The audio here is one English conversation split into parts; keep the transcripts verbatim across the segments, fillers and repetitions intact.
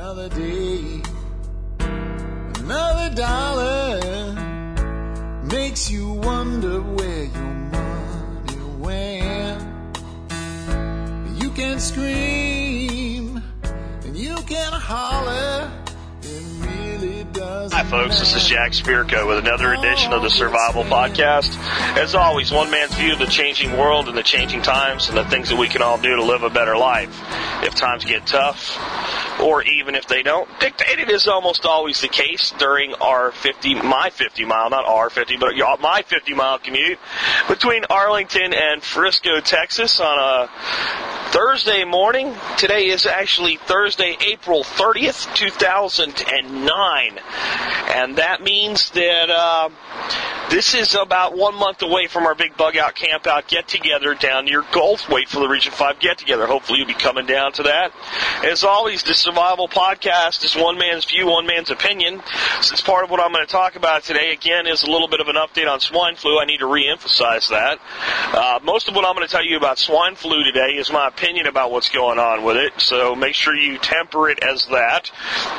another day, another dollar makes you wonder where your money went. You can scream and you can holler. Hi folks, this is Jack Spirko with another edition of the Survival Podcast. As always, one man's view of the changing world and the changing times and the things that we can all do to live a better life. If times get tough, or even if they don't, dictated is almost always the case during our fifty, my fifty mile, not our fifty, but my fifty mile commute between Arlington and Frisco, Texas on a Thursday morning. Today is actually Thursday, April thirtieth, two thousand nine. And that means that uh, this is about one month away from our big bug-out, camp-out, get-together down near Gulf. Wait for the Region five get-together. Hopefully you'll be coming down to that. As always, the Survival Podcast is one man's view, one man's opinion. Since part of what I'm going to talk about today, again, is a little bit of an update on swine flu. I need to re-emphasize that. Uh, most of what I'm going to tell you about swine flu today is my opinion about what's going on with it, so make sure you temper it as that.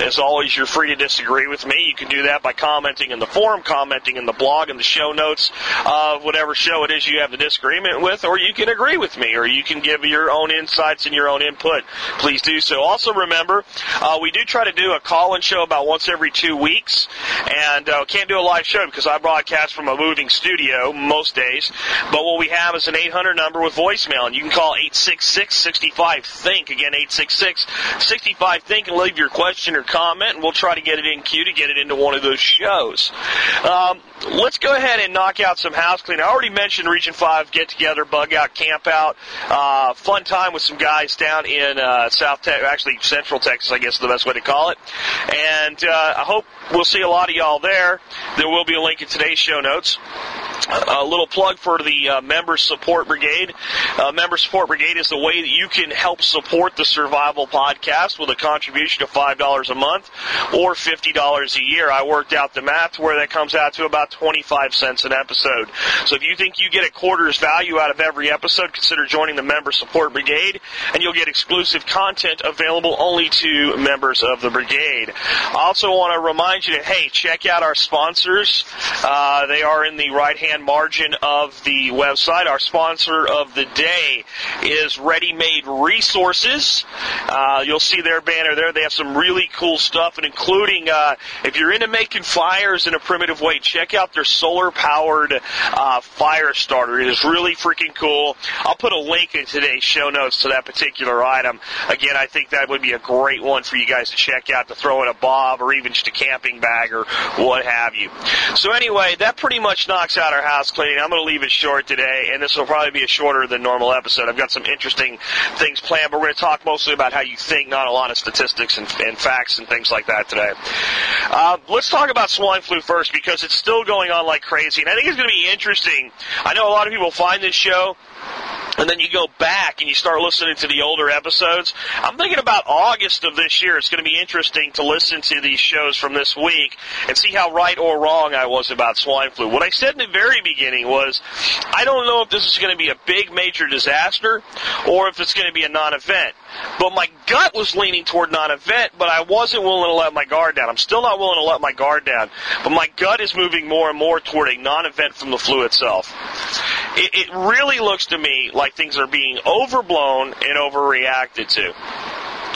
As always, you're free to disagree with me. You can do that by commenting in the forum, commenting in the blog, and the show notes of whatever show it is you have the disagreement with, or you can agree with me, or you can give your own insights and your own input. Please do so. Also remember, uh, we do try to do a call-in show about once every two weeks, and uh, can't do a live show because I broadcast from a moving studio most days, but what we have is an eight hundred number with voicemail, and you can call eight six six, six five, think. Again, eight six six, six five, think, and leave your question or comment, and we'll try to get it in queue to get it into one of those shows. Um, let's go ahead and knock out some house cleaning. I already mentioned Region five get-together, bug-out, camp-out. Uh, fun time with some guys down in uh, South Texas, actually Central Texas, I guess is the best way to call it. And uh, I hope we'll see a lot of y'all there. There will be a link in today's show notes. A little plug for the uh, Member Support Brigade. Uh, Member Support Brigade is the way that you can help support the Survival Podcast with a contribution of five dollars a month or fifty dollars a year. I worked out the math to where that comes out to about twenty-five cents an episode. So if you think you get a quarter's value out of every episode, consider joining the Member Support Brigade, and you'll get exclusive content available only to members of the brigade. I also want to remind you that, hey, check out our sponsors. Uh, they are in the right-hand margin of the website. Our sponsor of the day is Ready-Made Resources. Uh, you'll see their banner there. They have some really cool stuff, and including uh, if you're into making fires in a primitive way, check out their solar-powered uh, fire starter. It is really freaking cool. I'll put a link in today's show notes to that particular item. Again, I think that would be a great one for you guys to check out, to throw in a bob or even just a camping bag or what have you. So anyway, that pretty much knocks out our house cleaning. I'm going to leave it short today, and this will probably be a shorter than normal episode. I've got some interesting things planned, but we're going to talk mostly about how you think, not a lot of statistics and, and facts and things like that today. Uh, let's talk about swine flu first, because it's still going on like crazy, and I think it's going to be interesting. I know a lot of people find this show, and then you go back and you start listening to the older episodes. I'm thinking about August of this year. It's going to be interesting to listen to these shows from this week and see how right or wrong I was about swine flu. What I said in the very beginning was, I don't know if this is going to be a big major disaster or if it's going to be a non-event. But my gut was leaning toward non-event, but I wasn't willing to let my guard down. I'm still not willing to let my guard down. But my gut is moving more and more toward a non-event from the flu itself. It, it really looks to me like things are being overblown and overreacted to.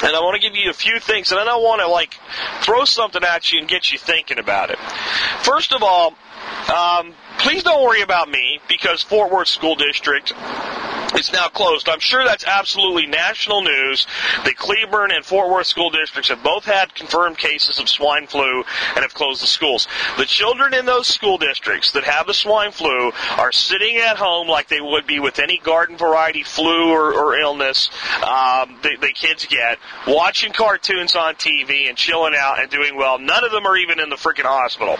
And I want to give you a few things, and then I want to, like, throw something at you and get you thinking about it. First of all, um, please don't worry about me, because Fort Worth School District is now closed. I'm sure that's absolutely national news. The Cleburne and Fort Worth School Districts have both had confirmed cases of swine flu and have closed the schools. The children in those school districts that have the swine flu are sitting at home like they would be with any garden variety flu or, or illness um, the, the kids get, watching cartoons on T V and chilling out and doing well. None of them are even in the freaking hospital.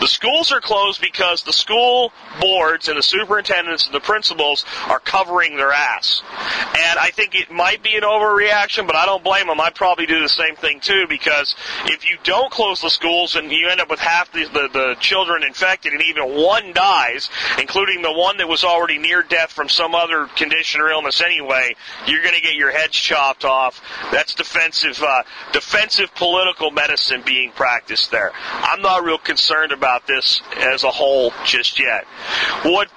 The schools are closed because the school boards and the superintendents and the principals are covering covering their ass. And I think it might be an overreaction, but I don't blame them. I'd probably do the same thing, too, because if you don't close the schools and you end up with half the, the, the children infected and even one dies, including the one that was already near death from some other condition or illness anyway, you're going to get your heads chopped off. That's defensive uh, defensive political medicine being practiced there. I'm not real concerned about this as a whole just yet. What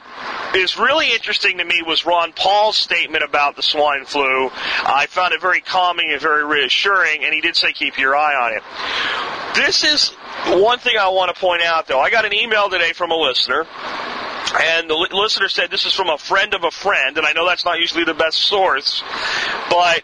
is really interesting to me was Ron Paul's statement about the swine flu. I found it very calming and very reassuring, and he did say keep your eye on it. This is one thing I want to point out, though. I got an email today from a listener. And the listener said this is from a friend of a friend, and I know that's not usually the best source, but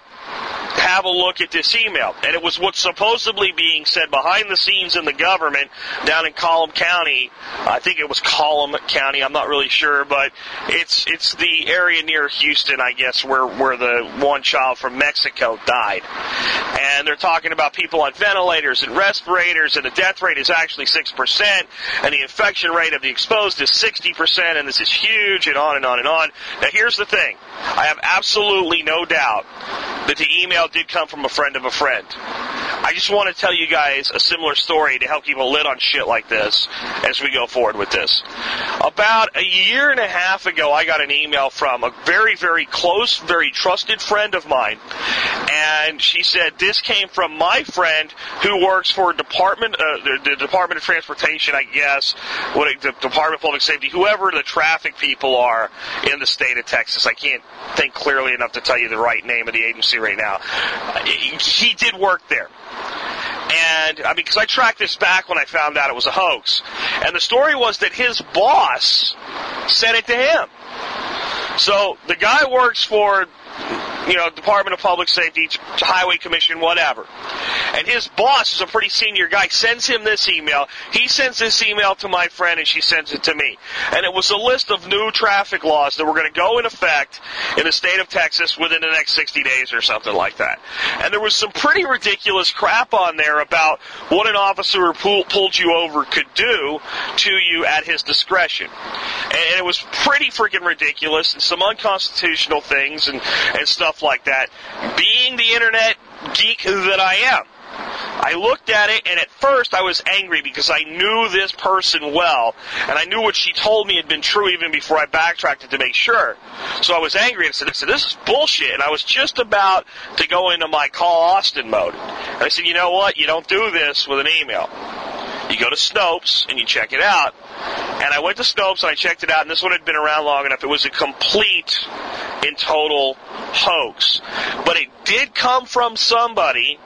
have a look at this email. And it was what's supposedly being said behind the scenes in the government down in Collin County. I think it was Collin County. I'm not really sure, but it's it's the area near Houston, I guess, where, where the one child from Mexico died. And they're talking about people on ventilators and respirators, and the death rate is actually six percent, and the infection rate of the exposed is sixty percent, and this is huge, and on and on and on. Now, here's the thing. I have absolutely no doubt that the email did come from a friend of a friend. I just want to tell you guys a similar story to help keep a lid on shit like this as we go forward with this. About a year and a half ago, I got an email from a very, very close, very trusted friend of mine, and she said, this came from my friend who works for department, uh, the, the Department of Transportation, I guess, what it, the Department of Public Safety, whoever the traffic people are in the state of Texas. I can't think clearly enough to tell you the right name of the agency right now. He did work there. And, I mean, because I tracked this back when I found out it was a hoax. And the story was that his boss sent it to him. So the guy works for, you know, Department of Public Safety, Highway Commission, whatever. And his boss is a pretty senior guy, sends him this email. He sends this email to my friend, and she sends it to me. And it was a list of new traffic laws that were going to go in effect in the state of Texas within the next sixty days or something like that. And there was some pretty ridiculous crap on there about what an officer who pulled you over could do to you at his discretion. And it was pretty freaking ridiculous and some unconstitutional things and, and stuff like that. Being the internet geek that I am, I looked at it, and at first I was angry because I knew this person well, and I knew what she told me had been true even before I backtracked it to make sure. So I was angry, and I said, I said this is bullshit, and I was just about to go into my Call Austin mode. And I said, you know what, you don't do this with an email. You go to Snopes, and you check it out. And I went to Snopes, and I checked it out, and this one had been around long enough. It was a complete and total hoax. But it did come from somebody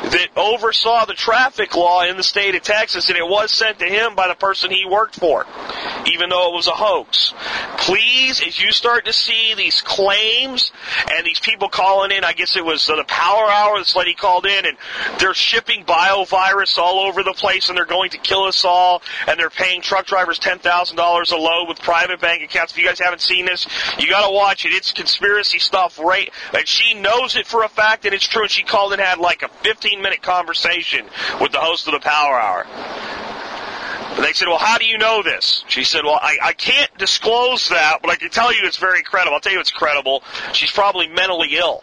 that oversaw the traffic law in the state of Texas, and it was sent to him by the person he worked for, even though it was a hoax. Please, if you start to see these claims and these people calling in, I guess it was the Power Hour, this lady called in, and they're shipping biovirus all over the place, and they're going to kill us all, and they're paying truck drivers ten thousand dollars a load with private bank accounts. If you guys haven't seen this, you got to watch it. It's conspiracy stuff, right? And she knows it for a fact, and it's true, and she called and had like a fifteen minute conversation with the host of the Power Hour. And they said, well, how do you know this? She said, well, I, I can't disclose that, but I can tell you it's very credible. I'll tell you it's credible. She's probably mentally ill.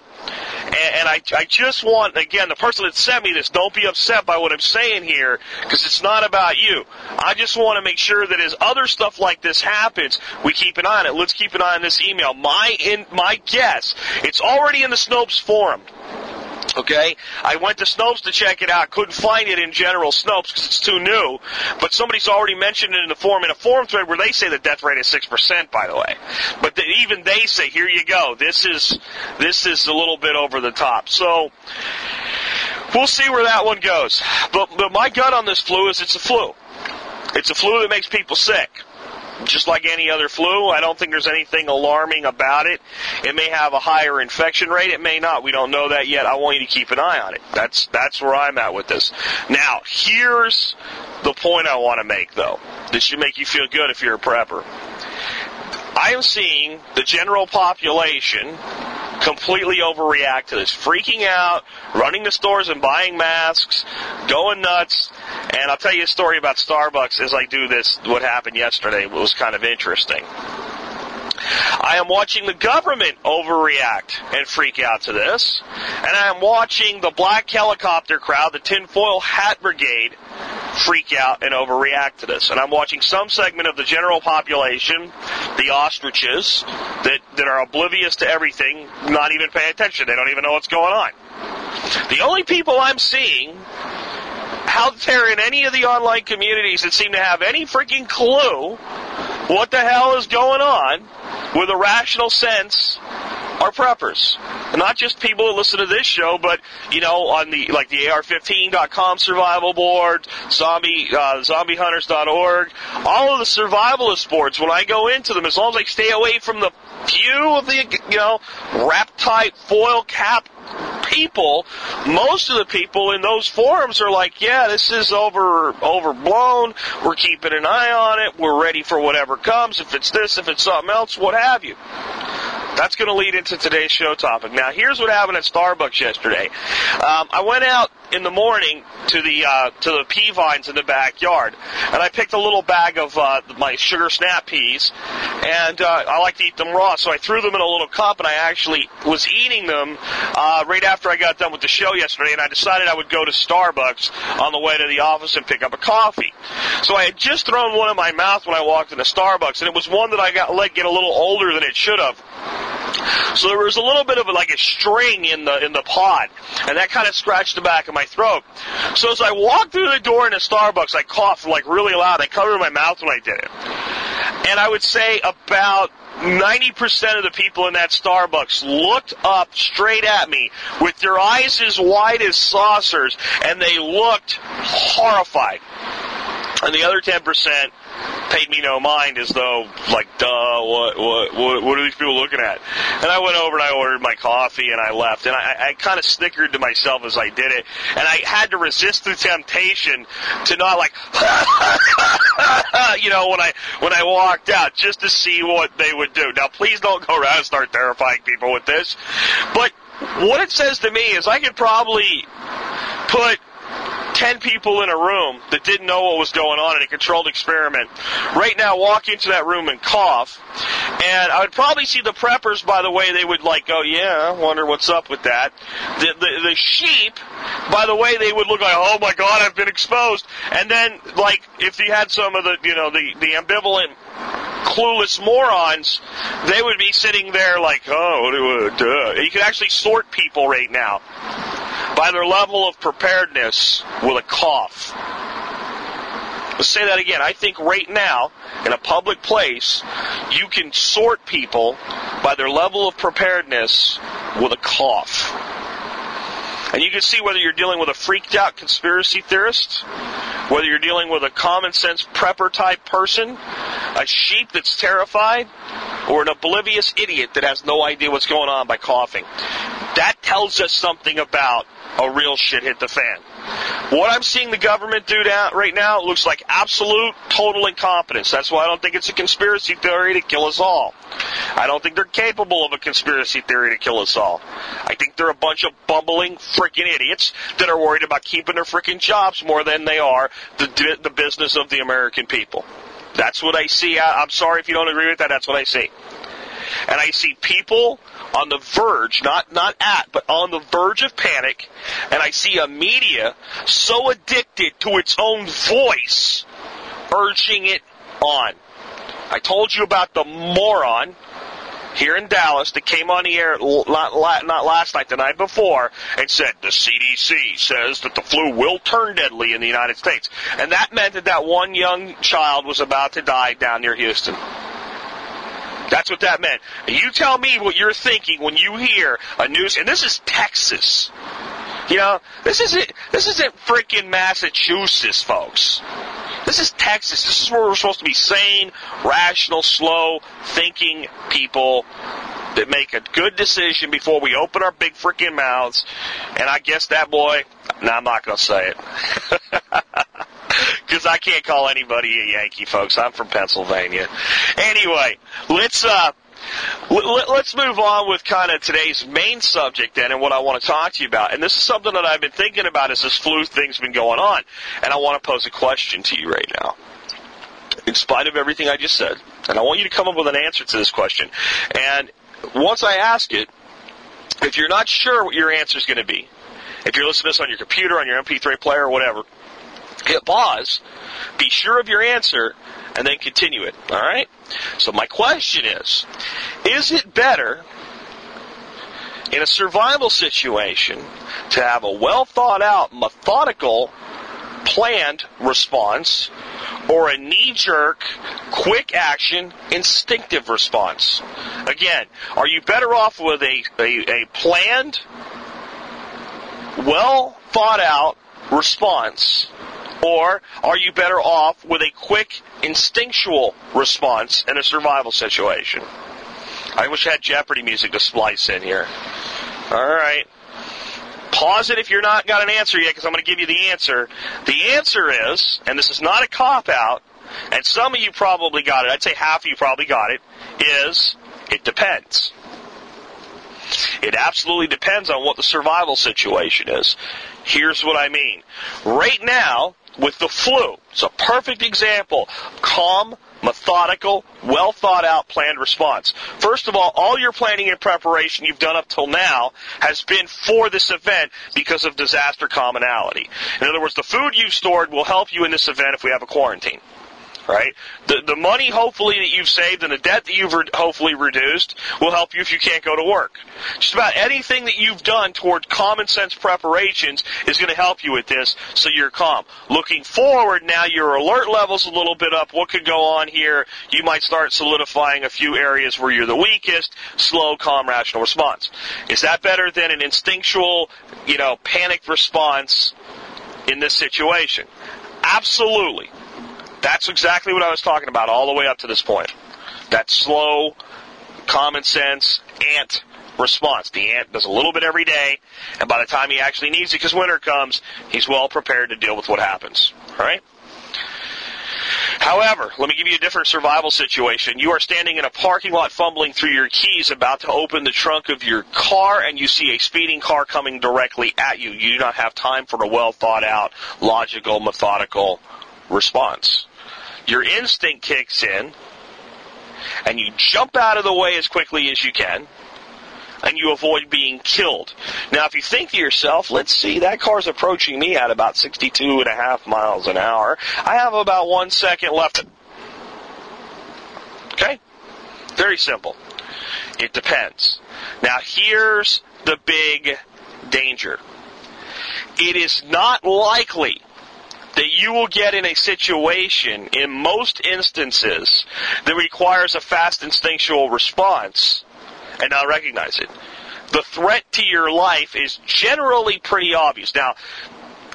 And, and I, I just want, again, the person that sent me this, don't be upset by what I'm saying here, because it's not about you. I just want to make sure that as other stuff like this happens, we keep an eye on it. Let's keep an eye on this email. My, in, my guess, it's already in the Snopes forum. Okay, I went to Snopes to check it out. Couldn't find it in general Snopes because it's too new. But somebody's already mentioned it in the forum in a forum thread where they say the death rate is six percent. By the way, but the, even they say, "Here you go. This is this is a little bit over the top." So we'll see where that one goes. But but my gut on this flu is it's a flu. It's a flu that makes people sick. Just like any other flu, I don't think there's anything alarming about it. It may have a higher infection rate. It may not. We don't know that yet. I want you to keep an eye on it. That's that's where I'm at with this. Now, here's the point I want to make, though. This should make you feel good if you're a prepper. I am seeing the general population completely overreact to this, freaking out, running to stores and buying masks, going nuts. And I'll tell you a story about Starbucks as I do this, what happened yesterday. It was kind of interesting. I am watching the government overreact and freak out to this. And I am watching the black helicopter crowd, the tinfoil hat brigade, freak out and overreact to this. And I'm watching some segment of the general population, the ostriches, that, that are oblivious to everything, not even pay attention. They don't even know what's going on. The only people I'm seeing out there in any of the online communities that seem to have any freaking clue what the hell is going on with a rational sense are preppers. And not just people who listen to this show, but, you know, on the, like the A R fifteen dot com survival board, zombie, uh, zombie hunters dot org, all of the survivalist boards, when I go into them, as long as I stay away from the few of the, you know, wrap-tight foil cap people, most of the people in those forums are like, yeah, this is over overblown, we're keeping an eye on it, we're ready for whatever comes, if it's this, if it's something else, what have you. That's going to lead into today's show topic. Now, here's what happened at Starbucks yesterday. Um, I went out in the morning to the uh, to the pea vines in the backyard, and I picked a little bag of uh, my sugar snap peas, and uh, I like to eat them raw, so I threw them in a little cup, and I actually was eating them uh, right after I got done with the show yesterday, and I decided I would go to Starbucks on the way to the office and pick up a coffee. So I had just thrown one in my mouth when I walked into Starbucks, and it was one that I got let get a little older than it should have. So there was a little bit of like a string in the in the pod, and that kind of scratched the back of my throat. So as I walked through the door into Starbucks, I coughed like really loud. I covered my mouth when I did it. And I would say about ninety percent of the people in that Starbucks looked up straight at me with their eyes as wide as saucers, and they looked horrified. And the other ten percent paid me no mind, as though, like, duh, what, what, what, what are these people looking at? And I went over and I ordered my coffee and I left. And I, I kind of snickered to myself as I did it. And I had to resist the temptation to not, like, you know, when I when I walked out, just to see what they would do. Now, please don't go around and start terrifying people with this. But what it says to me is I could probably put ten people in a room that didn't know what was going on in a controlled experiment right now, walk into that room and cough, and I would probably see the preppers, by the way, they would like, oh yeah, I wonder what's up with that. The, the, the sheep, by the way, they would look like, oh my God, I've been exposed. And then, like, if you had some of the, you know, the, the ambivalent clueless morons, they would be sitting there like, oh, duh. You could actually sort people right now by their level of preparedness with a cough. Let's say that again. I think right now, in a public place, you can sort people by their level of preparedness with a cough. And you can see whether you're dealing with a freaked-out conspiracy theorist, whether you're dealing with a common-sense prepper-type person, a sheep that's terrified, or an oblivious idiot that has no idea what's going on by coughing. That tells us something about a real shit hit the fan. What I'm seeing the government do now, right now, looks like absolute, total incompetence. That's why I don't think it's a conspiracy theory to kill us all. I don't think they're capable of a conspiracy theory to kill us all. I think they're a bunch of bumbling frickin' idiots that are worried about keeping their frickin' jobs more than they are the, the business of the American people. That's what I see. I, I'm sorry if you don't agree with that. That's what I see. And I see people on the verge, not not at, but on the verge of panic, and I see a media so addicted to its own voice, urging it on. I told you about the moron here in Dallas that came on the air not, not last night, the night before, and said, the C D C says that the flu will turn deadly in the United States. And that meant that that one young child was about to die down near Houston. That's what that meant. You tell me what you're thinking when you hear a news, and this is Texas. You know, this isn't, this isn't freaking Massachusetts, folks. This is Texas. This is where we're supposed to be sane, rational, slow-thinking people that make a good decision before we open our big freaking mouths. And I guess that boy, no, nah, I'm not going to say it. Because I can't call anybody a Yankee, folks. I'm from Pennsylvania. Anyway, let's uh, let, let's move on with kind of today's main subject then, and what I want to talk to you about. And this is something that I've been thinking about as this flu thing's been going on. And I want to pose a question to you right now. in spite of everything I just said. And I want you to come up with an answer to this question. And once I ask it, if you're not sure what your answer is going to be, if you're listening to this on your computer, on your M P three player, or whatever, hit pause, be sure of your answer, and then continue it, all right? So my question is, is it better in a survival situation to have a well-thought-out, methodical, planned response or a knee-jerk, quick-action, instinctive response? Again, are you better off with a, a, a planned, well-thought-out response, or are you better off with a quick, instinctual response in a survival situation? I wish I had Jeopardy music to splice in here. All right. Pause it if you're not got an answer yet, because I'm going to give you the answer. The answer is, and this is not a cop-out, and some of you probably got it, I'd say half of you probably got it, is it depends. It absolutely depends on what the survival situation is. Here's what I mean. Right now, with the flu, it's a perfect example. Calm, methodical, well-thought-out planned response. First of all, all your planning and preparation you've done up till now has been for this event because of disaster commonality. In other words, the food you've stored will help you in this event if we have a quarantine. Right? The the money, hopefully, that you've saved and the debt that you've re- hopefully reduced will help you if you can't go to work. Just about anything that you've done toward common sense preparations is going to help you with this, so you're calm. Looking forward, now your alert level's a little bit up. What could go on here? You might start solidifying a few areas where you're the weakest. Slow, calm, rational response. Is that better than an instinctual, you know, panicked response in this situation? Absolutely. That's exactly what I was talking about all the way up to this point. That slow, common sense, ant response. The ant does a little bit every day, and by the time he actually needs it, because winter comes, he's well prepared to deal with what happens. All right? However, let me give you a different survival situation. You are standing in a parking lot fumbling through your keys about to open the trunk of your car, and you see a speeding car coming directly at you. You do not have time for a well-thought-out, logical, methodical response. Your instinct kicks in, and you jump out of the way as quickly as you can, and you avoid being killed. Now, if you think to yourself, let's see, that car's approaching me at about sixty-two and a half miles an hour. I have about one second left. Okay? Very simple. It depends. Now, here's the big danger. It is not likely that you will get in a situation, in most instances, that requires a fast instinctual response and not recognize it. The threat to your life is generally pretty obvious. Now,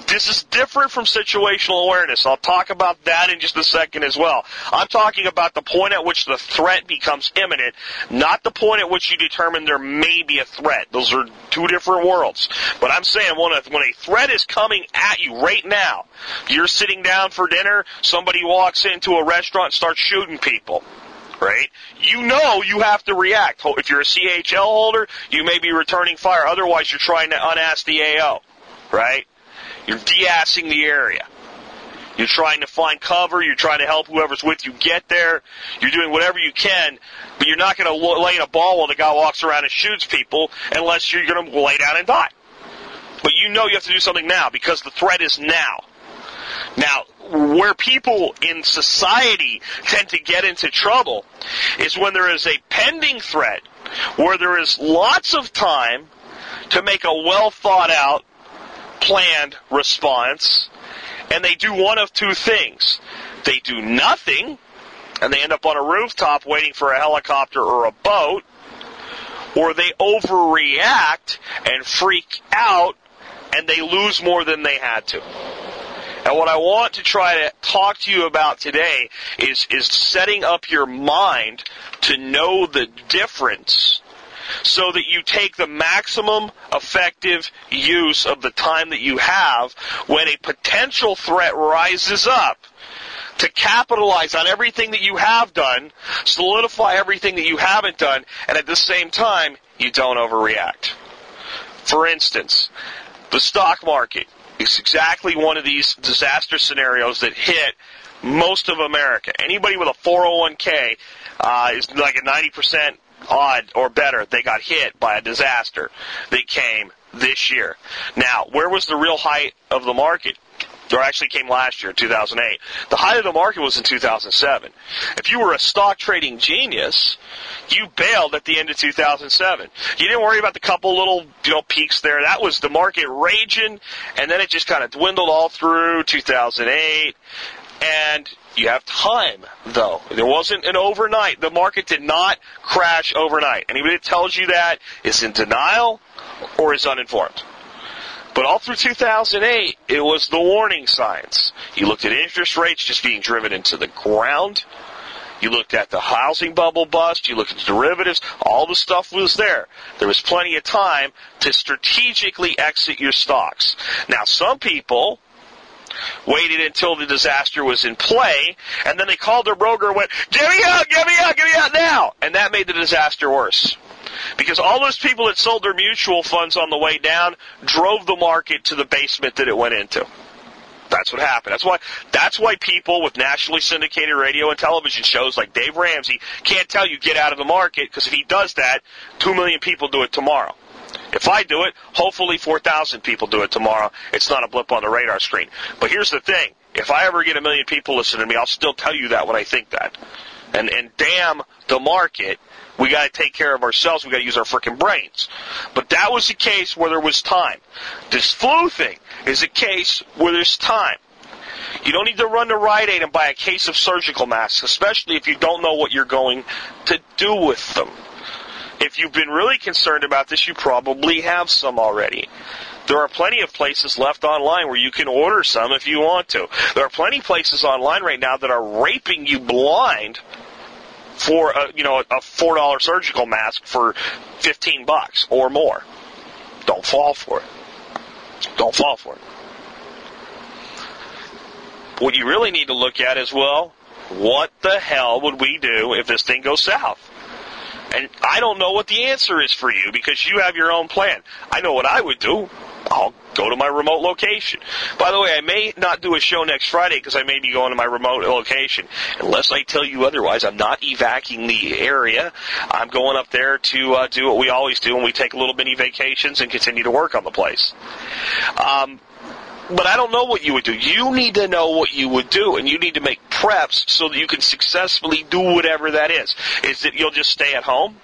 this is different from situational awareness. I'll talk about that in just a second as well. I'm talking about the point at which the threat becomes imminent, not the point at which you determine there may be a threat. Those are two different worlds. But I'm saying when a, when a threat is coming at you right now, you're sitting down for dinner, somebody walks into a restaurant and starts shooting people. Right? You know you have to react. If you're a C H L holder, you may be returning fire. Otherwise, you're trying to unass the A O. Right? You're de-assing the area. You're trying to find cover. You're trying to help whoever's with you get there. You're doing whatever you can, but you're not going to lay in a ball while the guy walks around and shoots people unless you're going to lay down and die. But you know you have to do something now because the threat is now. Now, where people in society tend to get into trouble is when there is a pending threat where there is lots of time to make a well-thought-out planned response, and they do one of two things. They do nothing, and they end up on a rooftop waiting for a helicopter or a boat, or they overreact and freak out, and they lose more than they had to. And what I want to try to talk to you about today is, is setting up your mind to know the difference so that you take the maximum effective use of the time that you have when a potential threat rises up to capitalize on everything that you have done, solidify everything that you haven't done, and at the same time, you don't overreact. For instance, the stock market is exactly one of these disaster scenarios that hit most of America. Anybody with a four oh one k uh, is like a ninety percent odd or better. They got hit by a disaster that came this year. Now, where was the real height of the market? Or actually came last year, two thousand eight. The height of the market was in two thousand seven. If you were a stock trading genius, you bailed at the end of two thousand seven. You didn't worry about the couple little you know peaks there. That was the market raging, and then it just kind of dwindled all through two thousand eight. And you have time, though. There wasn't an overnight. The market did not crash overnight. Anybody that tells you that is in denial or is uninformed. But all through two thousand eight, it was the warning signs. You looked at interest rates just being driven into the ground. You looked at the housing bubble bust. You looked at derivatives. All the stuff was there. There was plenty of time to strategically exit your stocks. Now, some people waited until the disaster was in play, and then they called their broker and went, get me out, get me out, get me out now! And that made the disaster worse. Because all those people that sold their mutual funds on the way down drove the market to the basement that it went into. That's what happened. That's why that's why people with nationally syndicated radio and television shows like Dave Ramsey can't tell you get out of the market, because if he does that, two million people do it tomorrow. If I do it, hopefully four thousand people do it tomorrow. It's not a blip on the radar screen. But here's the thing. If I ever get a million people listening to me, I'll still tell you that when I think that. And and damn the market. We got to take care of ourselves. We got to use our freaking brains. But that was a case where there was time. This flu thing is a case where there's time. You don't need to run to Rite Aid and buy a case of surgical masks, especially if you don't know what you're going to do with them. If you've been really concerned about this, you probably have some already. There are plenty of places left online where you can order some if you want to. There are plenty of places online right now that are raping you blind for a, you know, a four dollar surgical mask for fifteen bucks or more. Don't fall for it. Don't fall for it. What you really need to look at is, well, what the hell would we do if this thing goes south? And I don't know what the answer is for you because you have your own plan. I know what I would do. I'll go to my remote location. By the way, I may not do a show next Friday because I may be going to my remote location. Unless I tell you otherwise, I'm not evacuating the area. I'm going up there to uh, do what we always do when we take little mini vacations and continue to work on the place. Um, but I don't know what you would do. You need to know what you would do, and you need to make preps so that you can successfully do whatever that is. Is it you'll just stay at home?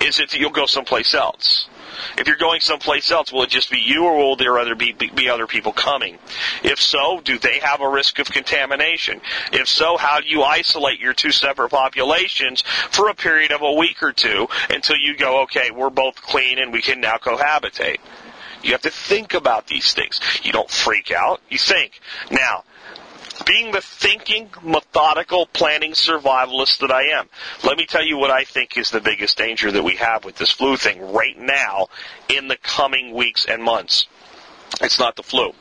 Is it that you'll go someplace else? If you're going someplace else, will it just be you or will there other be, be, be other people coming? If so, do they have a risk of contamination? If so, how do you isolate your two separate populations for a period of a week or two until you go, okay, we're both clean and we can now cohabitate? You have to think about these things. You don't freak out. You think. Now, being the thinking, methodical, planning survivalist that I am, let me tell you what I think is the biggest danger that we have with this flu thing right now in the coming weeks and months. It's not the flu.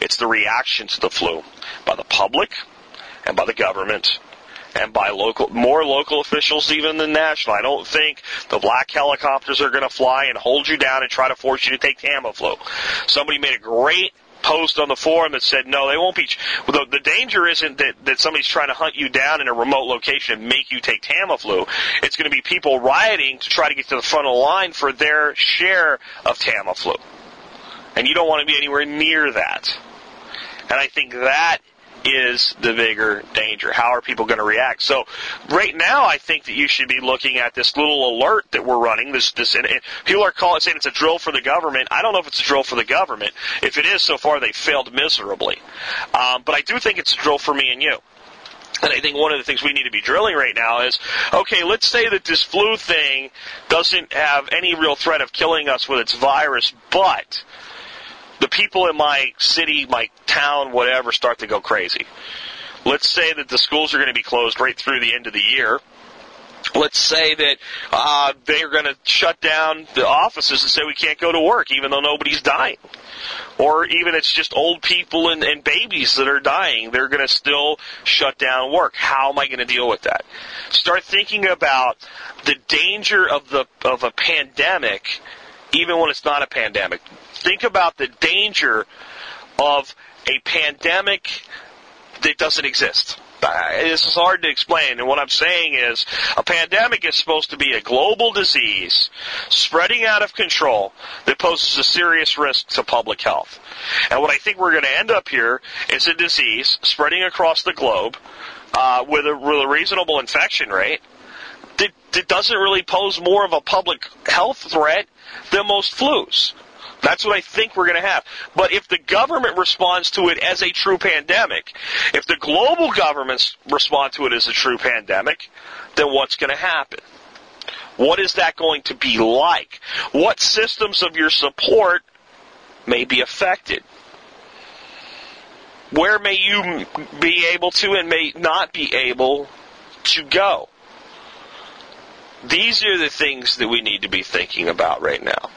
It's the reaction to the flu by the public and by the government and by local, more local officials even than national. I don't think the black helicopters are going to fly and hold you down and try to force you to take Tamiflu. Somebody made a great post on the forum that said, no, they won't be. The, the danger isn't that, that somebody's trying to hunt you down in a remote location and make you take Tamiflu. It's going to be people rioting to try to get to the front of the line for their share of Tamiflu. And you don't want to be anywhere near that. And I think that is the bigger danger. How are people going to react? So right now I think that you should be looking at this little alert that we're running. This, this, and, and people are calling saying it's a drill for the government. I don't know if it's a drill for the government. If it is, so far they failed miserably. Um, but I do think it's a drill for me and you. And I think one of the things we need to be drilling right now is, okay, let's say that this flu thing doesn't have any real threat of killing us with its virus, but the people in my city, my town, whatever, start to go crazy. Let's say that the schools are going to be closed right through the end of the year. Let's say that uh, they're going to shut down the offices and say we can't go to work, even though nobody's dying. Or even it's just old people and, and babies that are dying. They're going to still shut down work. How am I going to deal with that? Start thinking about the danger of the of a pandemic, even when it's not a pandemic. Think about the danger of a pandemic that doesn't exist. I, this is hard to explain, and what I'm saying is a pandemic is supposed to be a global disease spreading out of control that poses a serious risk to public health. And what I think we're going to end up here is a disease spreading across the globe uh, with, a, with a reasonable infection rate that, that doesn't really pose more of a public health threat than most flus. That's what I think we're going to have. But if the government responds to it as a true pandemic, if the global governments respond to it as a true pandemic, then what's going to happen? What is that going to be like? What systems of your support may be affected? Where may you be able to and may not be able to go? These are the things that we need to be thinking about right now.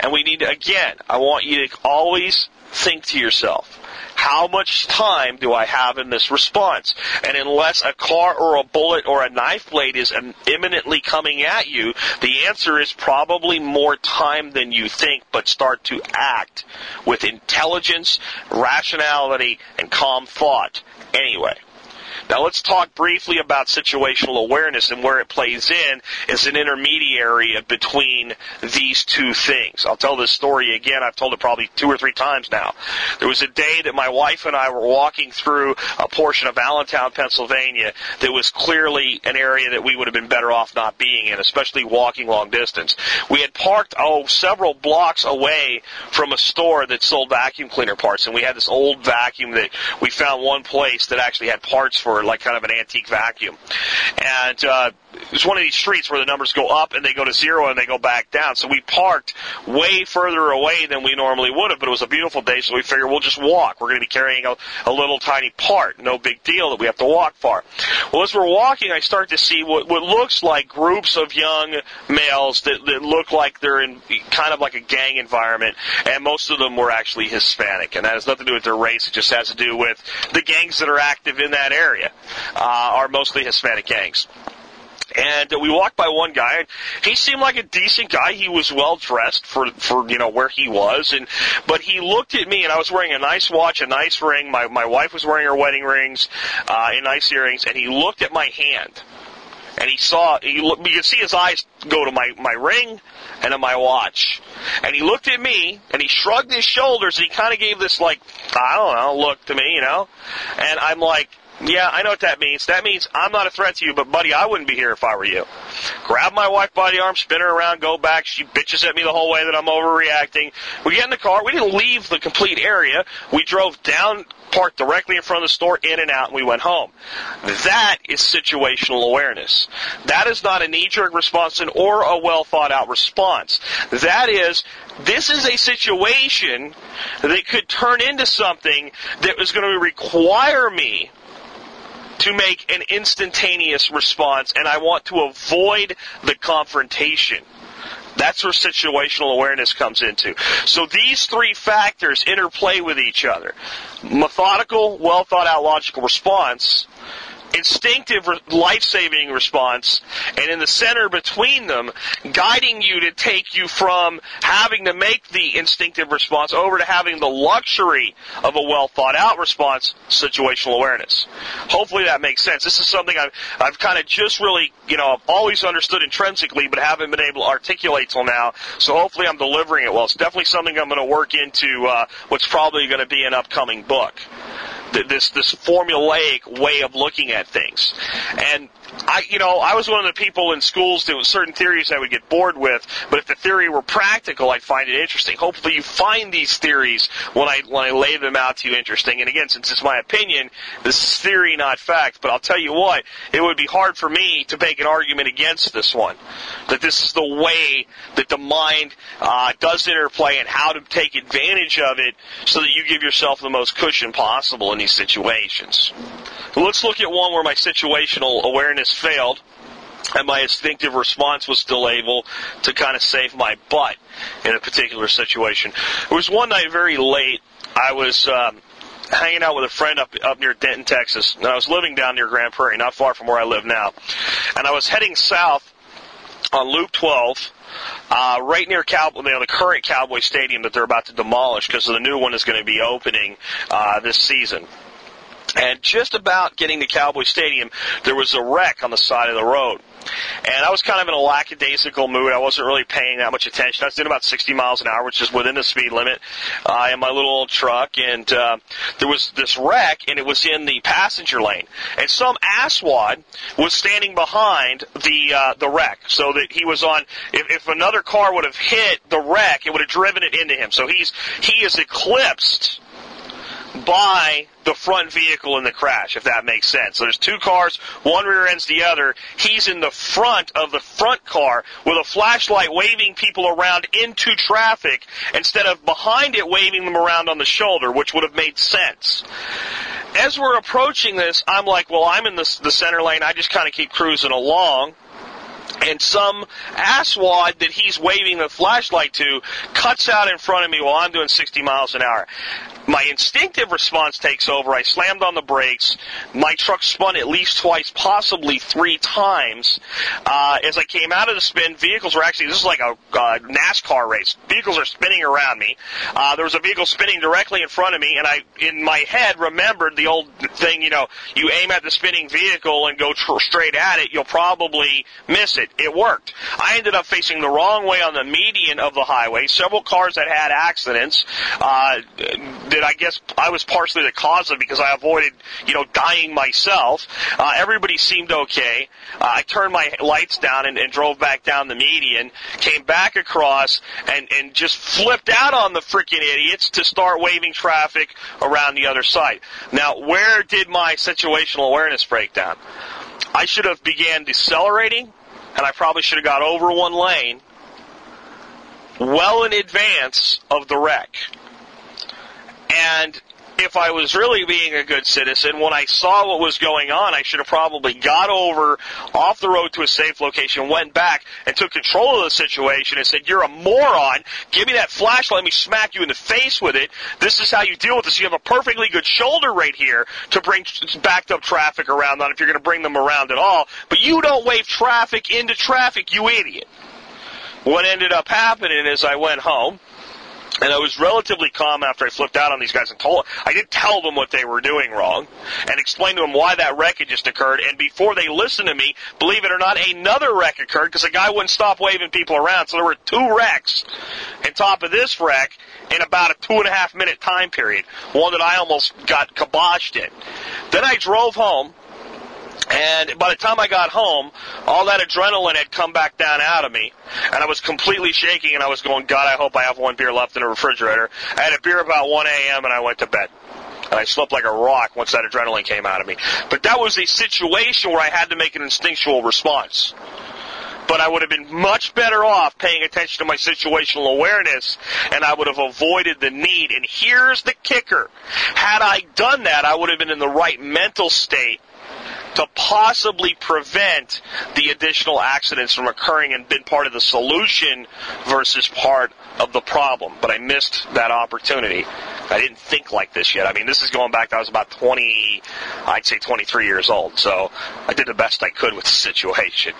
And we need to, again, I want you to always think to yourself, how much time do I have in this response? And unless a car or a bullet or a knife blade is imminently coming at you, the answer is probably more time than you think, but start to act with intelligence, rationality, and calm thought anyway. Now let's talk briefly about situational awareness and where it plays in as an intermediary between these two things. I'll tell this story again. I've told it probably two or three times now. There was a day that my wife and I were walking through a portion of Allentown, Pennsylvania that was clearly an area that we would have been better off not being in, especially walking long distance. We had parked, oh, several blocks away from a store that sold vacuum cleaner parts, and we had this old vacuum that we found one place that actually had parts for, like kind of an antique vacuum. And uh, it's one of these streets where the numbers go up and they go to zero and they go back down. So we parked way further away than we normally would have, but it was a beautiful day, so we figured we'll just walk. We're going to be carrying a, a little tiny part. No big deal that we have to walk far. Well, as we're walking, I start to see what, what looks like groups of young males that, that look like they're in kind of like a gang environment, and most of them were actually Hispanic, and that has nothing to do with their race. It just has to do with the gangs that are active in that area. Uh, are mostly Hispanic gangs. And we walked by one guy, and he seemed like a decent guy. He was well-dressed for, for you know, where he was. And but he looked at me, and I was wearing a nice watch, a nice ring. My, my wife was wearing her wedding rings uh, and nice earrings, and he looked at my hand. And he saw, he looked, you could see his eyes go to my, my ring and to my watch. And he looked at me, and he shrugged his shoulders, and he kind of gave this, like, I don't know, look to me, you know. And I'm like, yeah, I know what that means. That means I'm not a threat to you, but, buddy, I wouldn't be here if I were you. Grab my wife by the arm, spin her around, go back. She bitches at me the whole way that I'm overreacting. We get in the car. We didn't leave the complete area. We drove down, parked directly in front of the store, in and out, and we went home. That is situational awareness. That is not a knee-jerk response or a well-thought-out response. That is, this is a situation that could turn into something that is going to require me to make an instantaneous response, and I want to avoid the confrontation. That's where situational awareness comes into. So these three factors interplay with each other. Methodical, well-thought-out logical response, instinctive life-saving response, and in the center between them, guiding you to take you from having to make the instinctive response over to having the luxury of a well-thought-out response, situational awareness. Hopefully that makes sense. This is something I've, I've kind of just really, you know, I've always understood intrinsically, but haven't been able to articulate till now, so hopefully I'm delivering it well. It's definitely something I'm going to work into uh, what's probably going to be an upcoming book. This this formulaic way of looking at things. And I, you know, I was one of the people in schools that was certain theories I would get bored with, but if the theory were practical, I'd find it interesting. Hopefully you find these theories when I when I lay them out to you interesting. And again, since it's my opinion, this is theory, not fact. But I'll tell you what, it would be hard for me to make an argument against this one, that this is the way that the mind uh, does interplay and how to take advantage of it so that you give yourself the most cushion possible in these situations. Let's look at one where my situational awareness failed and my instinctive response was still able to kind of save my butt in a particular situation. It was one night very late. I was um, hanging out with a friend up, up near Denton, Texas, and I was living down near Grand Prairie, not far from where I live now. And I was heading south on Loop twelve, Uh, right near Cow- you know, the current Cowboy Stadium that they're about to demolish because the new one is going to be opening uh, this season. And just about getting to Cowboy Stadium, there was a wreck on the side of the road. And I was kind of in a lackadaisical mood. I wasn't really paying that much attention. I was doing about sixty miles an hour, which is within the speed limit, uh, in my little old truck. And uh, there was this wreck, and it was in the passenger lane. And some asswad was standing behind the uh, the wreck, so that he was on. If, if another car would have hit the wreck, it would have driven it into him. So he's he is eclipsed by the front vehicle in the crash, if that makes sense. So there's two cars, one rear ends the other. He's in the front of the front car with a flashlight waving people around into traffic instead of behind it waving them around on the shoulder, which would have made sense. As we're approaching this, I'm like, well, I'm in the, the center lane. I just kind of keep cruising along. And some asswad that he's waving the flashlight to cuts out in front of me while I'm doing sixty miles an hour. My instinctive response takes over. I slammed on the brakes. My truck spun at least twice, possibly three times. Uh, as I came out of the spin, vehicles were actually, this is like a uh, NASCAR race. Vehicles are spinning around me. Uh, there was a vehicle spinning directly in front of me, and I, in my head, remembered the old thing, you know, you aim at the spinning vehicle and go tr- straight at it, you'll probably miss it. It worked. I ended up facing the wrong way on the median of the highway. Several cars that had accidents uh, that I guess I was partially the cause of because I avoided, you know, dying myself. Uh, everybody seemed okay. Uh, I turned my lights down and, and drove back down the median, came back across, and, and just flipped out on the freaking idiots to start waving traffic around the other side. Now, where did my situational awareness break down? I should have began decelerating. And I probably should have got over one lane well in advance of the wreck. And if I was really being a good citizen, when I saw what was going on, I should have probably got over, off the road to a safe location, went back, and took control of the situation and said, you're a moron. Give me that flashlight. Let me smack you in the face with it. This is how you deal with this. You have a perfectly good shoulder right here to bring backed up traffic around on if you're going to bring them around at all. But you don't wave traffic into traffic, you idiot. What ended up happening is I went home. And I was relatively calm after I flipped out on these guys and told I did tell them what they were doing wrong and explained to them why that wreck had just occurred. And before they listened to me, believe it or not, another wreck occurred because the guy wouldn't stop waving people around. So there were two wrecks on top of this wreck in about a two-and-a-half-minute time period, one that I almost got kiboshed in. Then I drove home. And by the time I got home, all that adrenaline had come back down out of me, and I was completely shaking, and I was going, God, I hope I have one beer left in the refrigerator. I had a beer about one a.m., and I went to bed. And I slept like a rock once that adrenaline came out of me. But that was a situation where I had to make an instinctual response. But I would have been much better off paying attention to my situational awareness, and I would have avoided the need. And here's the kicker. Had I done that, I would have been in the right mental state to possibly prevent the additional accidents from occurring and been part of the solution versus part of the problem. But I missed that opportunity. I didn't think like this yet. I mean, this is going back to I was about twenty, I'd say twenty-three years old. So I did the best I could with the situation.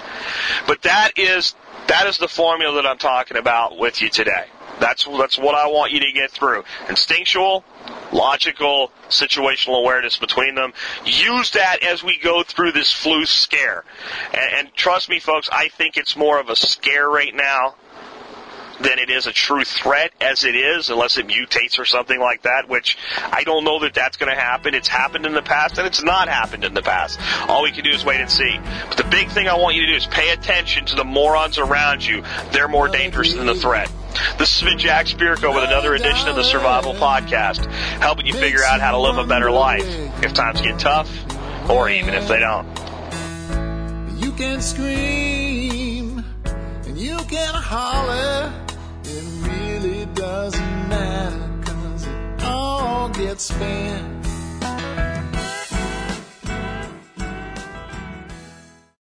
But that is that is the formula that I'm talking about with you today. That's that's what I want you to get through. Instinctual, logical, situational awareness between them. Use that as we go through this flu scare. And, and trust me, folks, I think it's more of a scare right now than it is a true threat as it is, unless it mutates or something like that, which I don't know that that's going to happen. It's happened in the past, and it's not happened in the past. All we can do is wait and see. But the big thing I want you to do is pay attention to the morons around you. They're more dangerous than the threat. This has been Jack Spirko with another edition of the Survival Podcast, helping you figure out how to live a better life if times get tough or even if they don't. You can scream and you can holler. It really doesn't matter because it all gets spent.